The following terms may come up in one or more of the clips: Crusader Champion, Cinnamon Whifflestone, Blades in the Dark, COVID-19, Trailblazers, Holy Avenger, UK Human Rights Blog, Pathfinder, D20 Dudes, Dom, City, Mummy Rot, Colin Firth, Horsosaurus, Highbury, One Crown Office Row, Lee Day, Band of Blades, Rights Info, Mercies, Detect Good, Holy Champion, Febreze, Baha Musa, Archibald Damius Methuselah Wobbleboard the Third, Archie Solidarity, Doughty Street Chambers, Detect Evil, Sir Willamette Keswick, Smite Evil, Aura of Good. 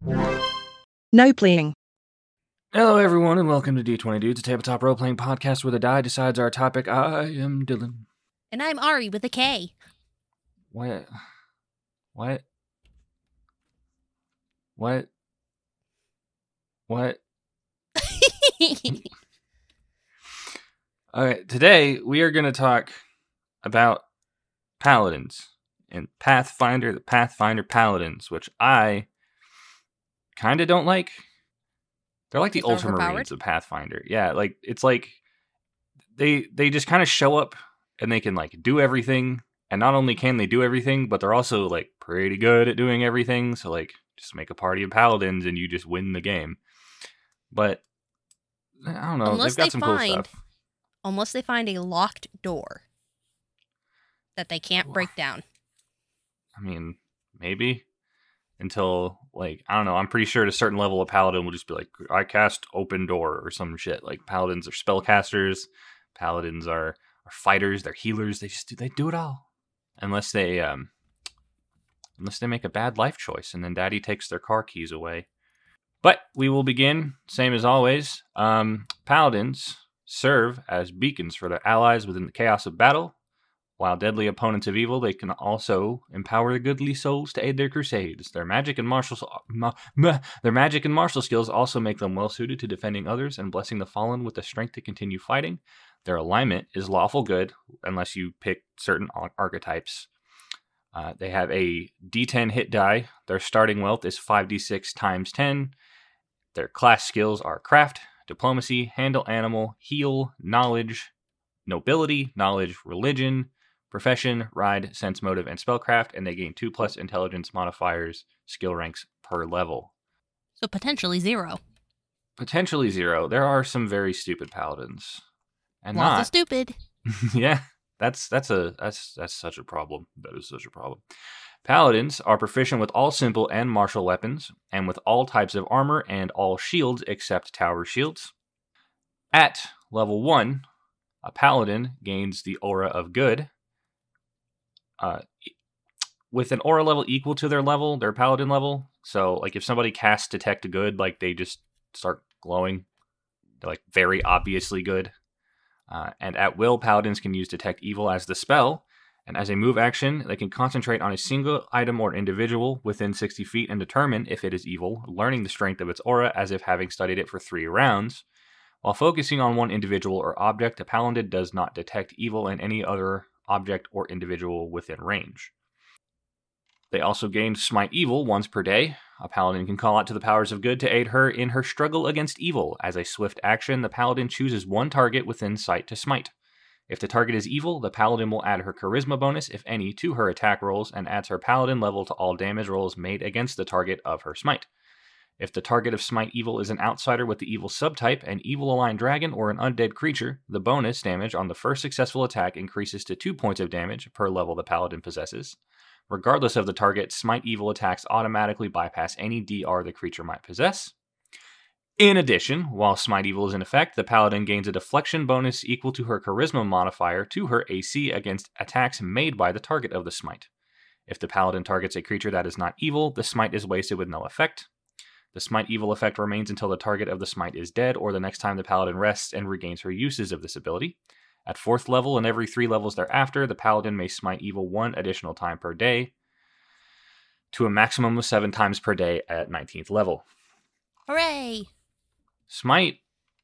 No playing. Hello, everyone, and welcome to D20 Dudes, a tabletop role-playing podcast where the die decides our topic. I am Dylan. And I'm Ari with a K. What? All right, today we are going to talk about paladins and Pathfinder, the Pathfinder paladins, which I kind of don't like. They're like the Ultramarines of Pathfinder. Yeah, like it's like they just kind of show up and they can like do everything. And not only can they do everything, but they're also like pretty good at doing everything. So like just make a party of paladins and you just win the game. But I don't know. Unless they've got some cool stuff. Unless they find a locked door that they can't break down. I mean, maybe. Until, like, I don't know, I'm pretty sure at a certain level a paladin will just be like, I cast open door or some shit. Like, paladins are spellcasters, paladins are fighters, they're healers, they do it all. Unless they make a bad life choice and then daddy takes their car keys away. But we will begin, same as always. Paladins serve as beacons for their allies within the chaos of battle. While deadly opponents of evil, they can also empower the goodly souls to aid their crusades. Their magic and martial skills also make them well-suited to defending others and blessing the fallen with the strength to continue fighting. Their alignment is lawful good, unless you pick certain archetypes. They have a D10 hit die. Their starting wealth is 5d6 times 10. Their class skills are craft, diplomacy, handle animal, heal, knowledge, nobility, knowledge, religion, profession, ride, sense motive, and spellcraft, and they gain 2+ intelligence modifiers, skill ranks per level. So potentially 0. There are some very stupid paladins, and not stupid. Yeah, that's such a problem. That is such a problem. Paladins are proficient with all simple and martial weapons, and with all types of armor and all shields except tower shields. At level 1, a paladin gains the Aura of Good. With an aura level equal to their paladin level. So, like, if somebody casts Detect Good, like, they just start glowing. They're, like, very obviously good. And at will, paladins can use Detect Evil as the spell. And as a move action, they can concentrate on a single item or individual within 60 feet and determine if it is evil, learning the strength of its aura as if having studied it for 3 rounds. While focusing on one individual or object, a paladin does not detect evil in any other object or individual within range. They also gain Smite Evil once per day. A paladin can call out to the powers of good to aid her in her struggle against evil. As a swift action, the paladin chooses one target within sight to smite. If the target is evil, the paladin will add her charisma bonus, if any, to her attack rolls and adds her paladin level to all damage rolls made against the target of her smite. If the target of Smite Evil is an outsider with the evil subtype, an evil-aligned dragon, or an undead creature, the bonus damage on the first successful attack increases to 2 points of damage per level the paladin possesses. Regardless of the target, Smite Evil attacks automatically bypass any DR the creature might possess. In addition, while Smite Evil is in effect, the paladin gains a deflection bonus equal to her charisma modifier to her AC against attacks made by the target of the smite. If the paladin targets a creature that is not evil, the smite is wasted with no effect. The Smite Evil effect remains until the target of the smite is dead or the next time the paladin rests and regains her uses of this ability. At 4th level and every 3 levels thereafter, the paladin may Smite Evil 1 additional time per day to a maximum of 7 times per day at 19th level. Hooray! Smite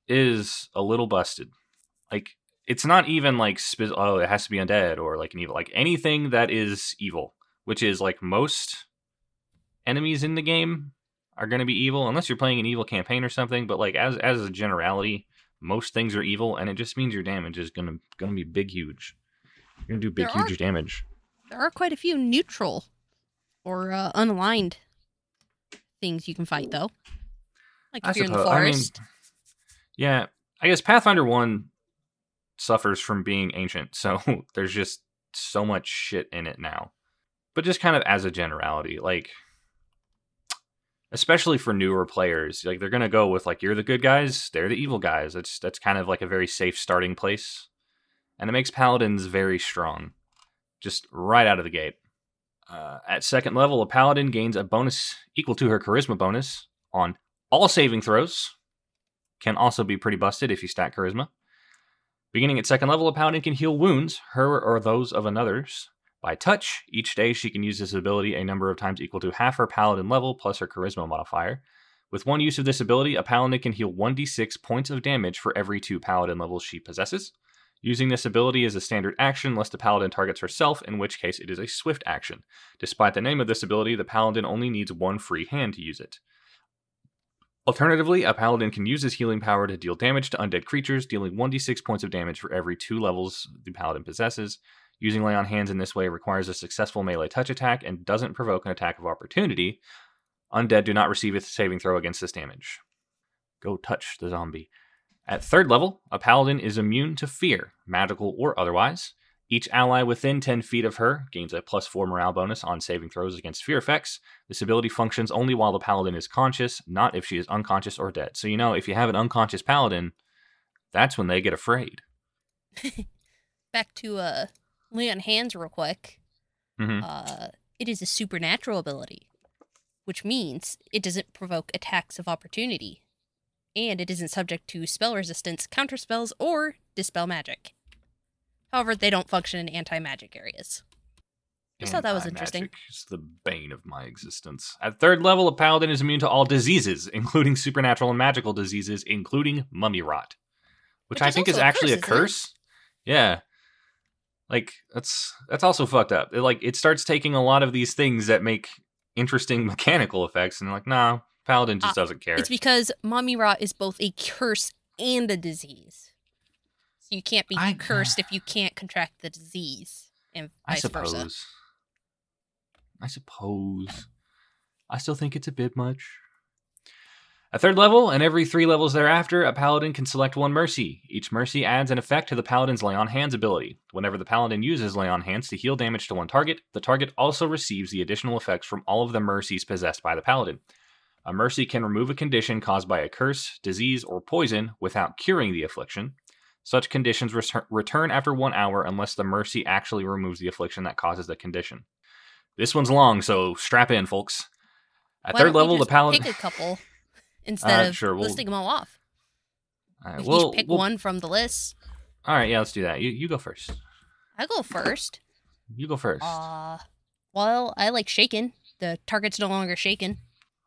is a little busted. Like, it's not even like, it has to be undead or like an evil. Like, anything that is evil, which is like most enemies in the game are going to be evil, unless you're playing an evil campaign or something, but like as a generality, most things are evil, and it just means your damage is going to be big, huge. You're going to do big, huge damage. There are quite a few neutral or unaligned things you can fight, though. Like if you're in the forest. I mean, yeah, I guess Pathfinder 1 suffers from being ancient, so there's just so much shit in it now. But just kind of as a generality, like, especially for newer players, like they're going to go with like, you're the good guys, they're the evil guys. That's kind of like a very safe starting place. And it makes paladins very strong, just right out of the gate. At second level, a paladin gains a bonus equal to her charisma bonus on all saving throws. Can also be pretty busted if you stack charisma. Beginning at second level, a paladin can heal wounds, her or those of another's, by touch. Each day, she can use this ability a number of times equal to half her paladin level plus her charisma modifier. With one use of this ability, a paladin can heal 1d6 points of damage for every 2 paladin levels she possesses. Using this ability is a standard action unless the paladin targets herself, in which case it is a swift action. Despite the name of this ability, the paladin only needs 1 free hand to use it. Alternatively, a paladin can use his healing power to deal damage to undead creatures, dealing 1d6 points of damage for every 2 levels the paladin possesses. Using Lay on Hands in this way requires a successful melee touch attack and doesn't provoke an attack of opportunity. Undead do not receive a saving throw against this damage. Go touch the zombie. At third level, a paladin is immune to fear, magical or otherwise. Each ally within 10 feet of her gains a +4 morale bonus on saving throws against fear effects. This ability functions only while the paladin is conscious, not if she is unconscious or dead. So, you know, if you have an unconscious paladin, that's when they get afraid. Back to Lay on Hands real quick. Mm-hmm. It is a supernatural ability, which means it doesn't provoke attacks of opportunity. And it isn't subject to spell resistance, counterspells, or dispel magic. However, they don't function in anti-magic areas. I thought that was interesting. It's the bane of my existence. At third level, a paladin is immune to all diseases, including supernatural and magical diseases, including mummy rot. Which I think is actually a curse. Yeah. Like, that's also fucked up. It starts taking a lot of these things that make interesting mechanical effects, and like, nah, paladin just doesn't care. It's because mummy rot is both a curse and a disease. So you can't be cursed if you can't contract the disease, and vice versa. I suppose. I still think it's a bit much. At third level, and every 3 levels thereafter, a paladin can select 1 mercy. Each mercy adds an effect to the paladin's Lay on Hands ability. Whenever the paladin uses Lay on Hands to heal damage to 1 target, the target also receives the additional effects from all of the mercies possessed by the paladin. A mercy can remove a condition caused by a curse, disease, or poison without curing the affliction. Such conditions return after 1 hour unless the mercy actually removes the affliction that causes the condition. This one's long, so strap in, folks. At third level, the paladin... Pick a couple. Instead of listing them all off. All right, we can each pick one from the list. All right, yeah, let's do that. You go first. I go first? You go first. Well, I like shaken. The target's no longer shaken.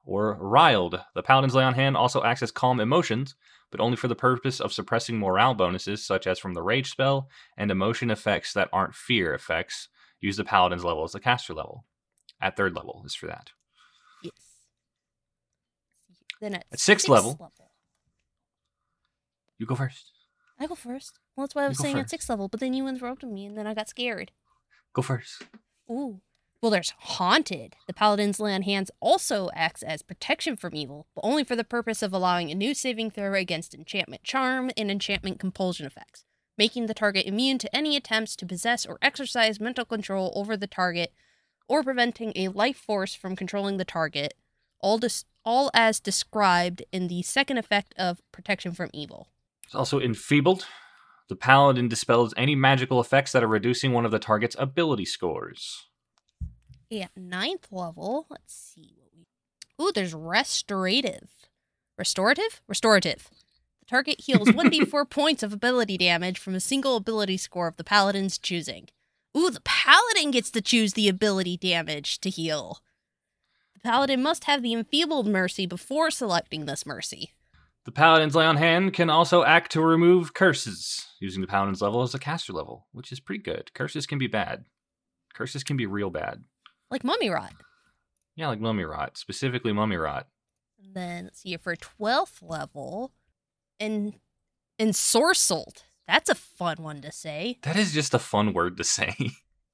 Or riled. The paladin's Lay on Hand also acts as calm emotions, but only for the purpose of suppressing morale bonuses, such as from the rage spell, and emotion effects that aren't fear effects. Use the paladin's level as the caster level. At third level is for that. Yes. Then at sixth level, you go first. I go first. Well, that's why I was saying at sixth level, but then you interrupted me, and then I got scared. Go first. Ooh. Well, there's haunted. The paladin's Lay on Hands also acts as protection from evil, but only for the purpose of allowing a new saving throw against enchantment charm and enchantment compulsion effects, making the target immune to any attempts to possess or exercise mental control over the target, or preventing a life force from controlling the target. All as described in the second effect of Protection from Evil. It's also Enfeebled. The paladin dispels any magical effects that are reducing one of the target's ability scores. At ninth level, let's see. Ooh, there's Restorative. Restorative? Restorative. The target heals 1d4 points of ability damage from a single ability score of the paladin's choosing. Ooh, the paladin gets to choose the ability damage to heal. The paladin must have the enfeebled mercy before selecting this mercy. The paladin's Lay on Hand can also act to remove curses, using the paladin's level as a caster level, which is pretty good. Curses can be bad. Curses can be real bad. Like mummy rot. Yeah, like mummy rot. Specifically mummy rot. And then, let's see, for 12th level, ensorcelled. That's a fun one to say. That is just a fun word to say.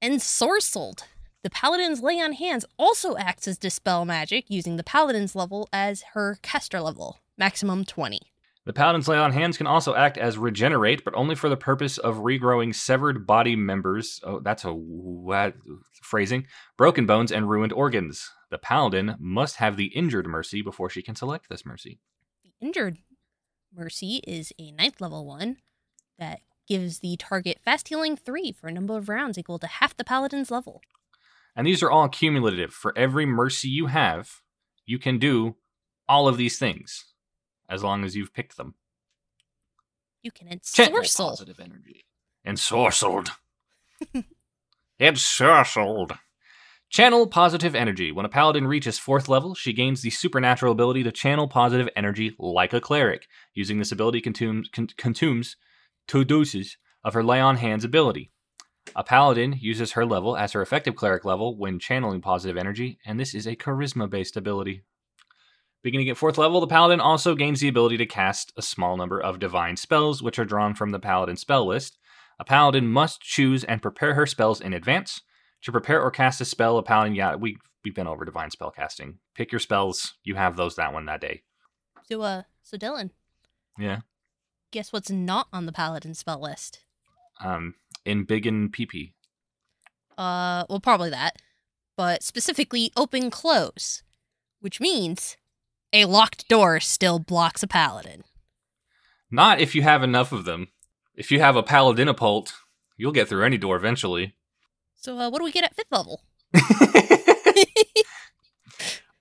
Ensorcelled. The paladin's Lay on Hands also acts as dispel magic, using the paladin's level as her caster level, maximum 20. The paladin's Lay on Hands can also act as regenerate, but only for the purpose of regrowing severed body members. Oh, that's a phrasing. Broken bones and ruined organs. The paladin must have the injured mercy before she can select this mercy. The injured mercy is a 9th level one that gives the target fast healing 3 for a number of rounds equal to half the paladin's level. And these are all cumulative. For every mercy you have, you can do all of these things, as long as you've picked them. You can ensorcel. Positive energy. Ensorceled. Ensorceled. Channel positive energy. When a paladin reaches 4th level, she gains the supernatural ability to channel positive energy like a cleric. Using this ability consumes 2 doses of her Lay on Hands ability. A paladin uses her level as her effective cleric level when channeling positive energy, and this is a charisma-based ability. Beginning at 4th level, the paladin also gains the ability to cast a small number of divine spells, which are drawn from the paladin spell list. A paladin must choose and prepare her spells in advance. To prepare or cast a spell, a paladin... Yeah, we've been over divine spell casting. Pick your spells. You have those that day. So Dylan. Yeah? Guess what's not on the paladin spell list? In Big and PP. Well, probably that. But specifically, open close. Which means a locked door still blocks a paladin. Not if you have enough of them. If you have a paladinopult, you'll get through any door eventually. So what do we get at 5th level?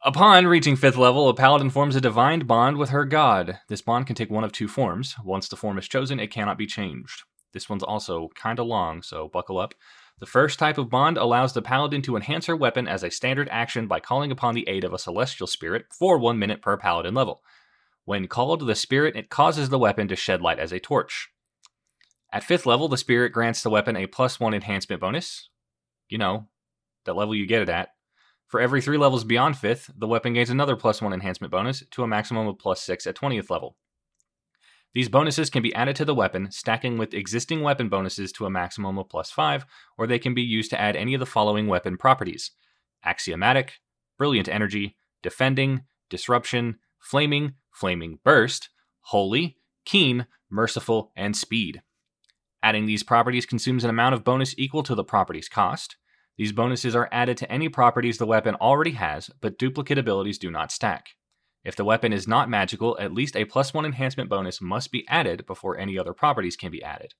Upon reaching 5th level, a paladin forms a divine bond with her god. This bond can take one of 2 forms. Once the form is chosen, it cannot be changed. This one's also kind of long, so buckle up. The first type of bond allows the paladin to enhance her weapon as a standard action by calling upon the aid of a celestial spirit for 1 minute per paladin level. When called to the spirit, it causes the weapon to shed light as a torch. At 5th level, the spirit grants the weapon a +1 enhancement bonus. You know, that level you get it at. For every 3 levels beyond 5th, the weapon gains another +1 enhancement bonus to a maximum of +6 at 20th level. These bonuses can be added to the weapon, stacking with existing weapon bonuses to a maximum of +5, or they can be used to add any of the following weapon properties: Axiomatic, Brilliant Energy, Defending, Disruption, Flaming, Flaming Burst, Holy, Keen, Merciful, and Speed. Adding these properties consumes an amount of bonus equal to the property's cost. These bonuses are added to any properties the weapon already has, but duplicate abilities do not stack. If the weapon is not magical, at least a +1 enhancement bonus must be added before any other properties can be added.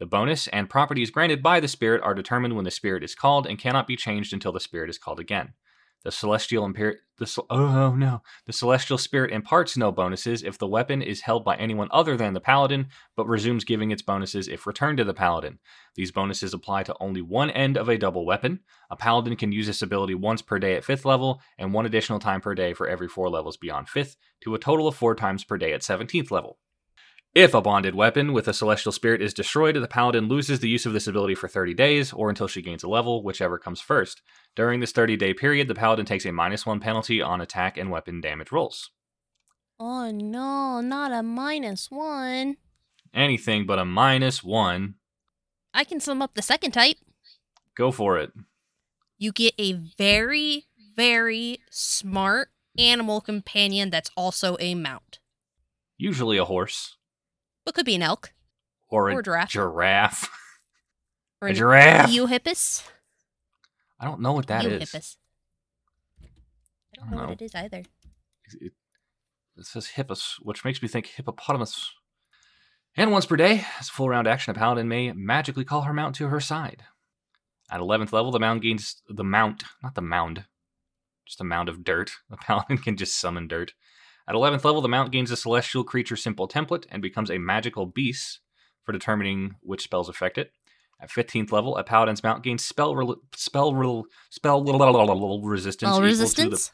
The bonus and properties granted by the spirit are determined when the spirit is called and cannot be changed until the spirit is called again. The celestial spirit imparts no bonuses if the weapon is held by anyone other than the paladin, but resumes giving its bonuses if returned to the paladin. These bonuses apply to only one end of a double weapon. A paladin can use this ability once per day at 5th level, and one additional time per day for every 4 levels beyond 5th, to a total of 4 times per day at 17th level. If a bonded weapon with a celestial spirit is destroyed, the paladin loses the use of this ability for 30 days, or until she gains a level, whichever comes first. During this 30-day period, the paladin takes a -1 penalty on attack and weapon damage rolls. Oh no, not a -1. Anything but a -1. I can sum up the second type. Go for it. You get a very, very smart animal companion that's also a mount. Usually a horse. It could be an elk. Or a giraffe. Or a giraffe. Eohippus. I don't know what that is. Eohippus. I don't know what it is either. It says hippus, which makes me think hippopotamus. And once per day, as a full round action, a paladin may magically call her mount to her side. At 11th level, the mound of dirt. The paladin can just summon dirt. At 11th level, the mount gains a celestial creature simple template and becomes a magical beast for determining which spells affect it. At 15th level, a paladin's mount gains spell resistance. Spell resistance?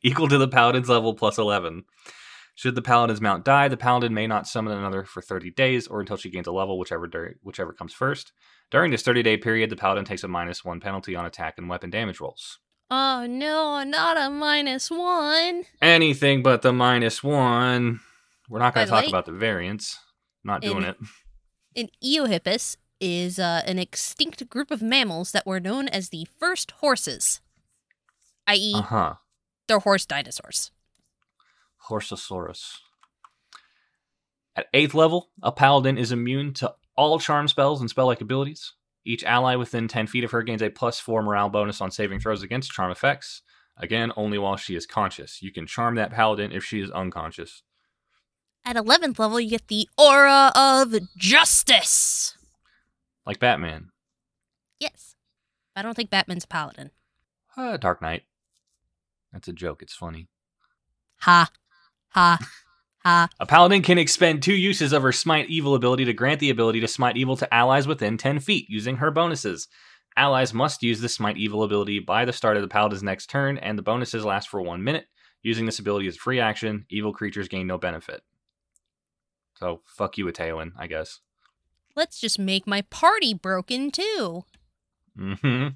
Equal to the paladin's level plus 11. Should the paladin's mount die, the paladin may not summon another for 30 days or until she gains a level, whichever comes first. During this 30-day period, the paladin takes a -1 penalty on attack and weapon damage rolls. Oh no, not a -1. Anything but the -1. We're not going to talk about the variants. Not doing it. An Eohippus is an extinct group of mammals that were known as the first horses, i.e., they're horse dinosaurs. Horsosaurus. At 8th level, a paladin is immune to all charm spells and spell-like abilities. Each ally within 10 feet of her gains a +4 morale bonus on saving throws against charm effects. Again, only while she is conscious. You can charm that paladin if she is unconscious. At 11th level, you get the Aura of Justice. Like Batman. Yes. I don't think Batman's a paladin. Dark Knight. That's a joke. It's funny. Ha. Ha. Ha. A paladin can expend 2 uses of her Smite Evil ability to grant the ability to Smite Evil to allies within 10 feet using her bonuses. Allies must use the Smite Evil ability by the start of the paladin's next turn, and the bonuses last for 1 minute. Using this ability as a free action, evil creatures gain no benefit. So, fuck you, Ateoin, I guess. Let's just make my party broken, too. Mm-hmm.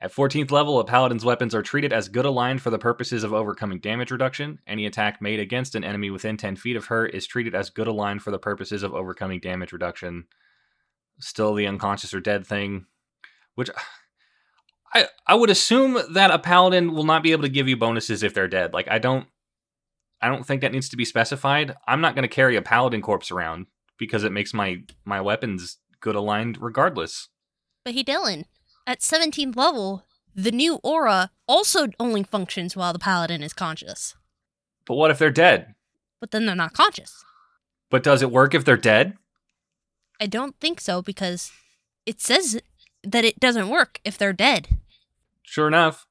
At 14th level, a paladin's weapons are treated as good aligned for the purposes of overcoming damage reduction. Any attack made against an enemy within 10 feet of her is treated as good aligned for the purposes of overcoming damage reduction. Still the unconscious or dead thing. Which, I would assume that a paladin will not be able to give you bonuses if they're dead. Like, I don't think that needs to be specified. I'm not going to carry a paladin corpse around because it makes my weapons good aligned regardless. But hey, Dylan. At 17th level, the new aura also only functions while the paladin is conscious. But what if they're dead? But then they're not conscious. But does it work if they're dead? I don't think so, because it says that it doesn't work if they're dead. Sure enough.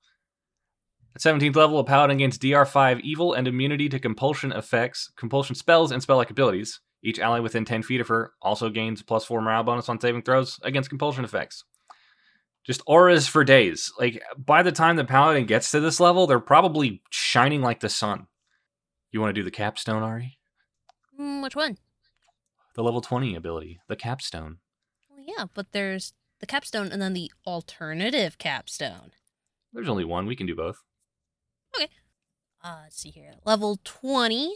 At 17th level, a paladin gains DR5 evil and immunity to compulsion effects, compulsion spells, and spell-like abilities. Each ally within 10 feet of her also gains +4 morale bonus on saving throws against compulsion effects. Just auras for days. Like, by the time the paladin gets to this level, they're probably shining like the sun. You want to do the capstone, Ari? Which one? The level 20 ability, the capstone. Well, yeah, but there's the capstone and then the alternative capstone. There's only one. We can do both. Okay. Let's see here. Level 20,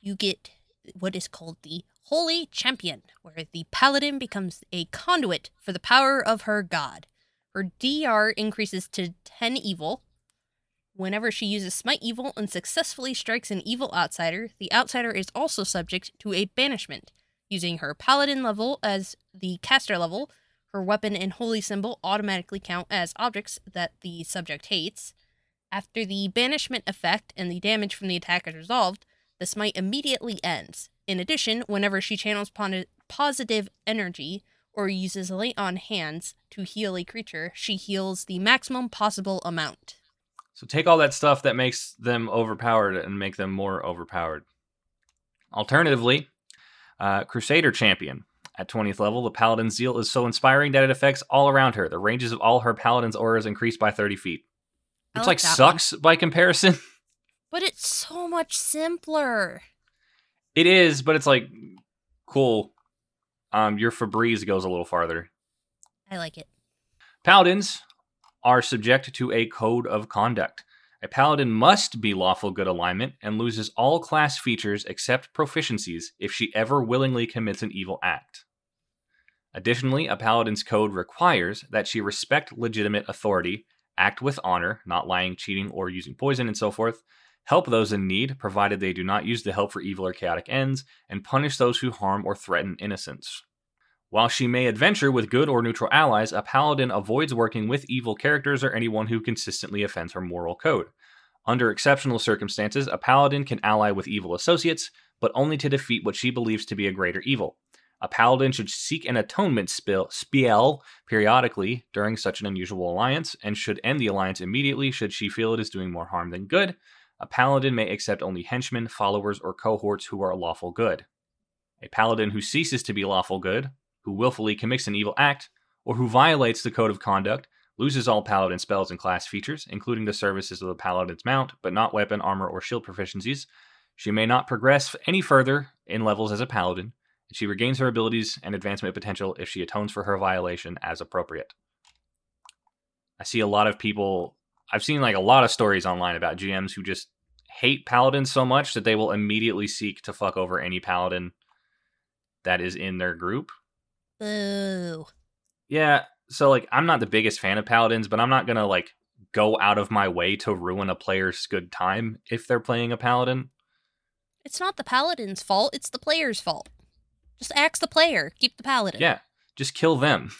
you get what is called the Holy Champion, where the paladin becomes a conduit for the power of her god. Her DR increases to 10 evil. Whenever she uses Smite Evil and successfully strikes an evil outsider, the outsider is also subject to a banishment. Using her paladin level as the caster level, her weapon and holy symbol automatically count as objects that the subject hates. After the banishment effect and the damage from the attack is resolved, the smite immediately ends. In addition, whenever she channels positive energy, or uses Lay on Hands to heal a creature, she heals the maximum possible amount. So take all that stuff that makes them overpowered and make them more overpowered. Alternatively, Crusader Champion. At 20th level, the Paladin's Zeal is so inspiring that it affects all around her. The ranges of all her Paladin's auras increase by 30 feet. Which, like sucks one. By comparison. But it's so much simpler. It is, but it's like, cool. Your Febreze goes a little farther. I like it. Paladins are subject to a code of conduct. A paladin must be lawful good alignment and loses all class features except proficiencies if she ever willingly commits an evil act. Additionally, a paladin's code requires that she respect legitimate authority, act with honor, not lying, cheating, or using poison, and so forth, help those in need, provided they do not use the help for evil or chaotic ends, and punish those who harm or threaten innocents. While she may adventure with good or neutral allies, a paladin avoids working with evil characters or anyone who consistently offends her moral code. Under exceptional circumstances, a paladin can ally with evil associates, but only to defeat what she believes to be a greater evil. A paladin should seek an atonement spell periodically during such an unusual alliance, and should end the alliance immediately should she feel it is doing more harm than good. A paladin may accept only henchmen, followers, or cohorts who are lawful good. A paladin who ceases to be lawful good, who willfully commits an evil act, or who violates the code of conduct, loses all paladin spells and class features, including the services of the paladin's mount, but not weapon, armor, or shield proficiencies. She may not progress any further in levels as a paladin, and she regains her abilities and advancement potential if she atones for her violation as appropriate. I see a lot of people... I've seen like a lot of stories online about GMs who just hate paladins so much that they will immediately seek to fuck over any paladin that is in their group. Boo. Yeah, so like I'm not the biggest fan of paladins, but I'm not going to like go out of my way to ruin a player's good time if they're playing a paladin. It's not the paladin's fault, it's the player's fault. Just axe the player, keep the paladin. Yeah, just kill them.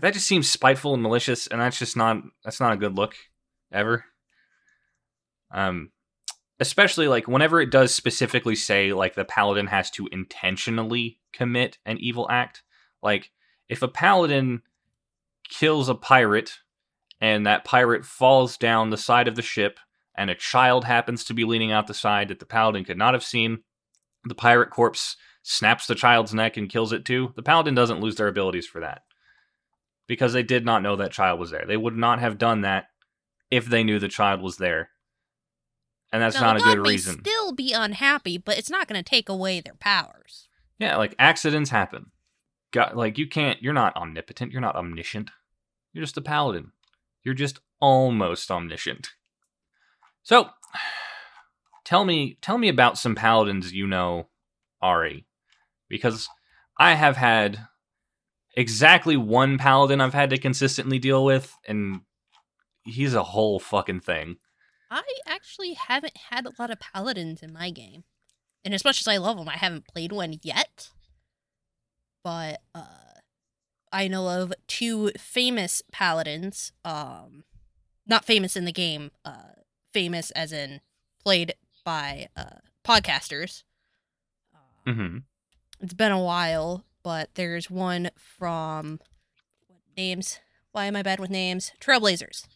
That just seems spiteful and malicious, and that's not a good look ever. Especially like whenever it does specifically say like the paladin has to intentionally commit an evil act, Like, if a paladin kills a pirate and that pirate falls down the side of the ship and a child happens to be leaning out the side that the paladin could not have seen, the pirate corpse snaps the child's neck and kills it too, the paladin doesn't lose their abilities for that. Because they did not know that child was there. They would not have done that if they knew the child was there. And that's not a good reason. They still be unhappy, but it's not going to take away their powers. Yeah, like, accidents happen. God, like, you can't, you're not omnipotent, you're not omniscient. You're just a paladin. You're just almost omniscient. So, tell me about some paladins you know, Ari. Because I have had exactly one paladin I've had to consistently deal with, and he's a whole fucking thing. I actually haven't had a lot of paladins in my game. And as much as I love them, I haven't played one yet. But I know of two famous paladins. Not famous in the game. Famous as in played by podcasters. It's been a while, but there's one from... What names? Why am I bad with names? Trailblazers.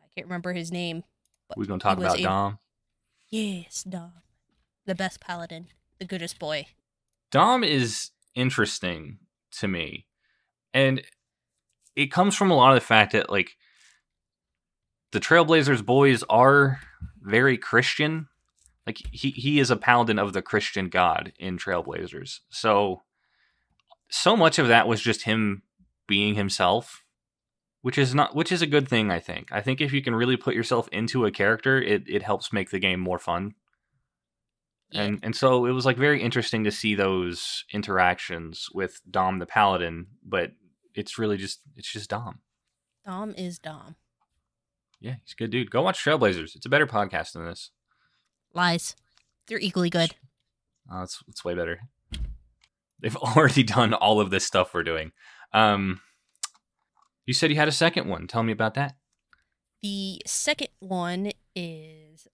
I can't remember his name. We're going to talk about Dom. Yes, Dom. The best paladin. The goodest boy. Dom is interesting to me. And it comes from a lot of the fact that, like, the Trailblazers boys are very Christian. Like, he is a paladin of the Christian God in Trailblazers. So much of that was just him being himself. Which is a good thing, I think. I think if you can really put yourself into a character, it helps make the game more fun. Yeah. And so it was, like, very interesting to see those interactions with Dom the Paladin, but it's just Dom. Dom is Dom. Yeah, he's a good dude. Go watch Trailblazers. It's a better podcast than this. Lies. They're equally good. Oh, it's way better. They've already done all of this stuff we're doing. You said you had a second one. Tell me about that. The second one is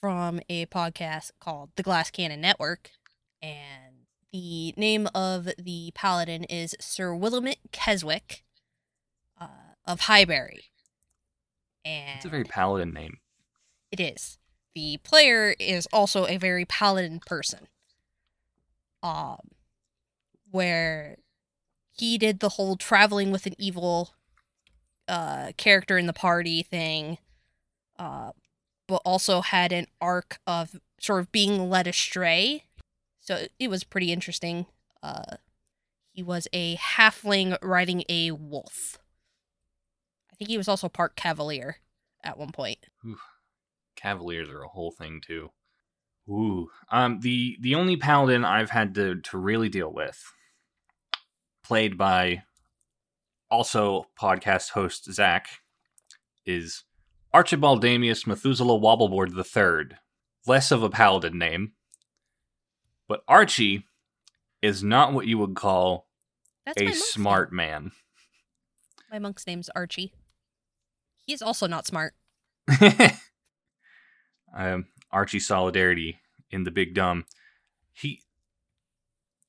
from a podcast called the Glass Cannon Network. And the name of the paladin is Sir Willamette Keswick of Highbury. And it's a very paladin name. It is. The player is also a very paladin person. Where... He did the whole traveling with an evil character in the party thing, but also had an arc of sort of being led astray. So it was pretty interesting. He was a halfling riding a wolf. I think he was also part cavalier at one point. Ooh, cavaliers are a whole thing, too. Ooh, the only paladin I've had to really deal with, played by also podcast host Zach, is Archibald Damius Methuselah Wobbleboard the Third. Less of a paladin name. But Archie is not what you would call a smart man. My monk's name's Archie. He's also not smart. Archie Solidarity in the Big Dumb.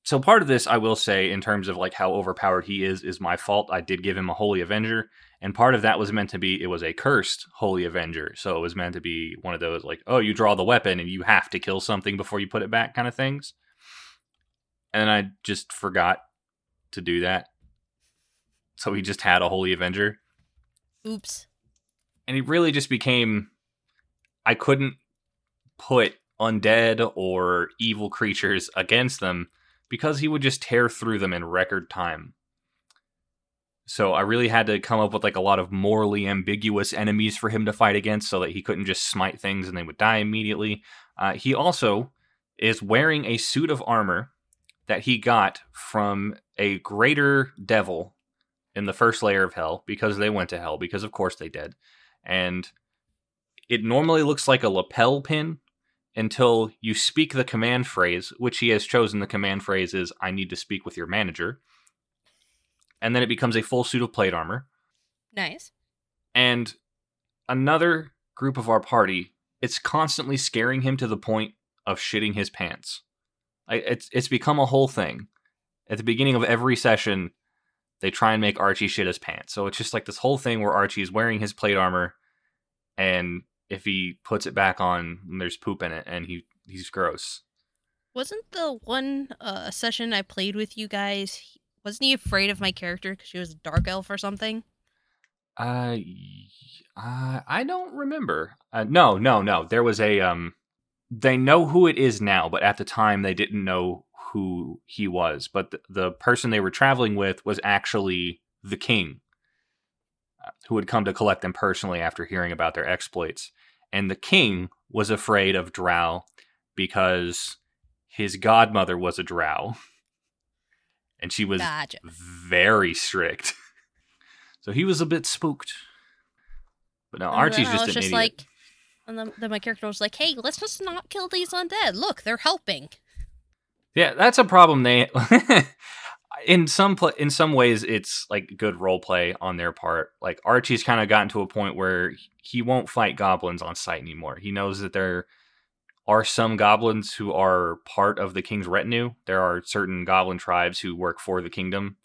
So part of this, I will say, in terms of, like, how overpowered he is my fault. I did give him a Holy Avenger, and part of that was meant to be, it was a cursed Holy Avenger. So it was meant to be one of those, like, oh, you draw the weapon and you have to kill something before you put it back kind of things. And I just forgot to do that. So he just had a Holy Avenger. Oops. And he really just became, I couldn't put undead or evil creatures against them, because he would just tear through them in record time. So I really had to come up with, like, a lot of morally ambiguous enemies for him to fight against so that he couldn't just smite things and they would die immediately. He also is wearing a suit of armor that he got from a greater devil in the first layer of hell, because they went to hell, because of course they did. And it normally looks like a lapel pin, until you speak the command phrase, which he has chosen. The command phrase is, I need to speak with your manager. And then it becomes a full suit of plate armor. Nice. And another group of our party, it's constantly scaring him to the point of shitting his pants. It's become a whole thing. at the beginning of every session, they try and make Archie shit his pants. So it's just like this whole thing where Archie is wearing his plate armor, and if he puts it back on, there's poop in it, and he's gross. Wasn't the one session I played with you guys, wasn't he afraid of my character because she was a dark elf or something? I don't remember. No. There was a, they know who it is now, but at the time they didn't know who he was. But the person they were traveling with was actually the king, who had come to collect them personally after hearing about their exploits. And the king was afraid of drow because his godmother was a drow. And she was very strict. So he was a bit spooked. But no, Archie's just an idiot. Like, and then my character was like, hey, let's just not kill these undead. Look, they're helping. Yeah, that's a problem. They in some ways, it's like good role play on their part. Like Archie's kind of gotten to a point where he won't fight goblins on sight anymore. He knows that there are some goblins who are part of the king's retinue. There are certain goblin tribes who work for the kingdom,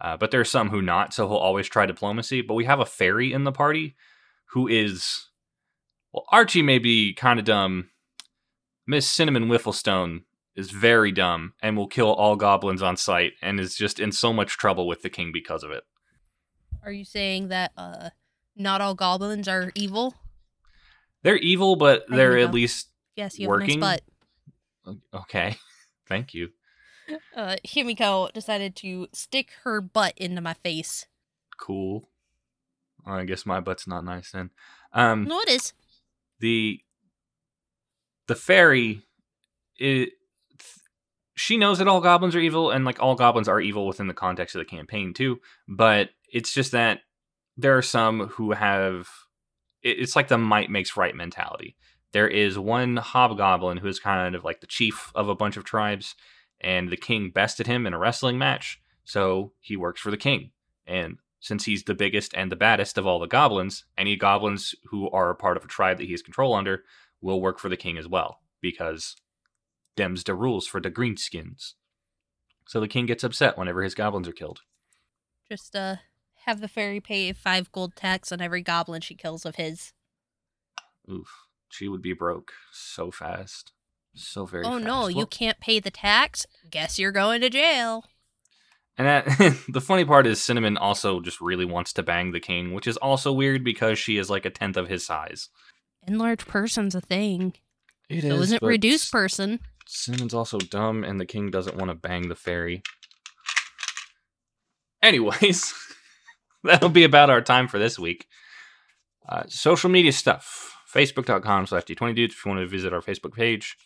but there are some who not. So he'll always try diplomacy. But we have a fairy in the party who is, well, Archie may be kind of dumb. Miss Cinnamon Whifflestone is very dumb and will kill all goblins on sight and is just in so much trouble with the king because of it. Are you saying that not all goblins are evil? They're evil, but they're at least working. Nice butt. Okay. Thank you. Himiko decided to stick her butt into my face. Cool. Well, I guess my butt's not nice then. No, it is. The fairy, she knows that all goblins are evil, and like all goblins are evil within the context of the campaign too, but it's just that there are some who have, it's like the might makes right mentality. There is one hobgoblin who is kind of like the chief of a bunch of tribes, and the king bested him in a wrestling match, so he works for the king. And since he's the biggest and the baddest of all the goblins, any goblins who are a part of a tribe that he has control under will work for the king as well, because them's the rules for the greenskins. So the king gets upset whenever his goblins are killed. Just have the fairy pay 5 gold tax on every goblin she kills of his. Oof. She would be broke so fast. So very fast. Oh no, you can't pay the tax? Guess you're going to jail. And the funny part is Cinnamon also just really wants to bang the king, which is also weird because she is like a tenth of his size. Enlarged person's a thing. It so isn't reduced person. Cinnamon's also dumb, and the king doesn't want to bang the fairy. Anyways, that'll be about our time for this week. Social media stuff. Facebook.com/D20Dudes if you want to visit our Facebook page.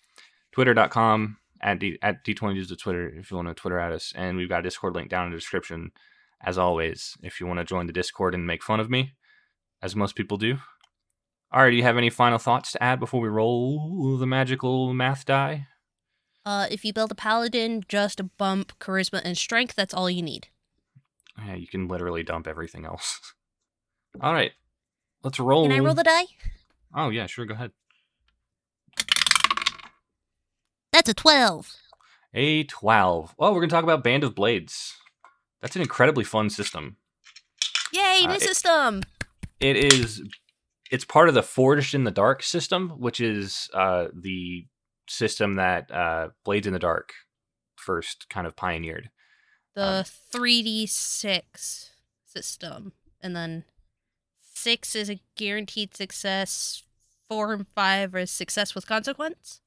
Twitter.com at D20Dudes to Twitter if you want to Twitter at us. And we've got a Discord link down in the description, as always, if you want to join the Discord and make fun of me, as most people do. All right, do you have any final thoughts to add before we roll the magical math die? If you build a paladin, just bump charisma and strength. That's all you need. Yeah, you can literally dump everything else. All right, let's roll. Can I roll the die? Oh, yeah, sure. Go ahead. That's a 12. A 12. Well, we're going to talk about Band of Blades. That's an incredibly fun system. Yay, new system! It's part of the Forged in the Dark system, which is the system that Blades in the Dark first kind of pioneered. The 3d6 system. And then 6 is a guaranteed success. 4 and 5 are success with consequence?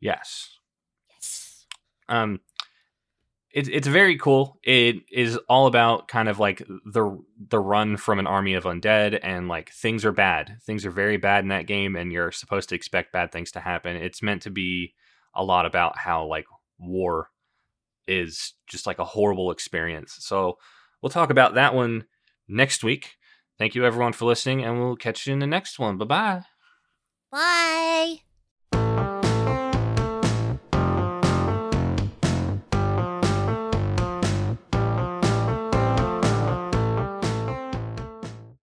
Yes. It's very cool. It is all about kind of like the run from an army of undead, and like things are bad. Things are very bad in that game, and you're supposed to expect bad things to happen. It's meant to be a lot about how like war is just like a horrible experience. So we'll talk about that one next week. Thank you everyone for listening, and we'll catch you in the next one. Bye-bye. Bye.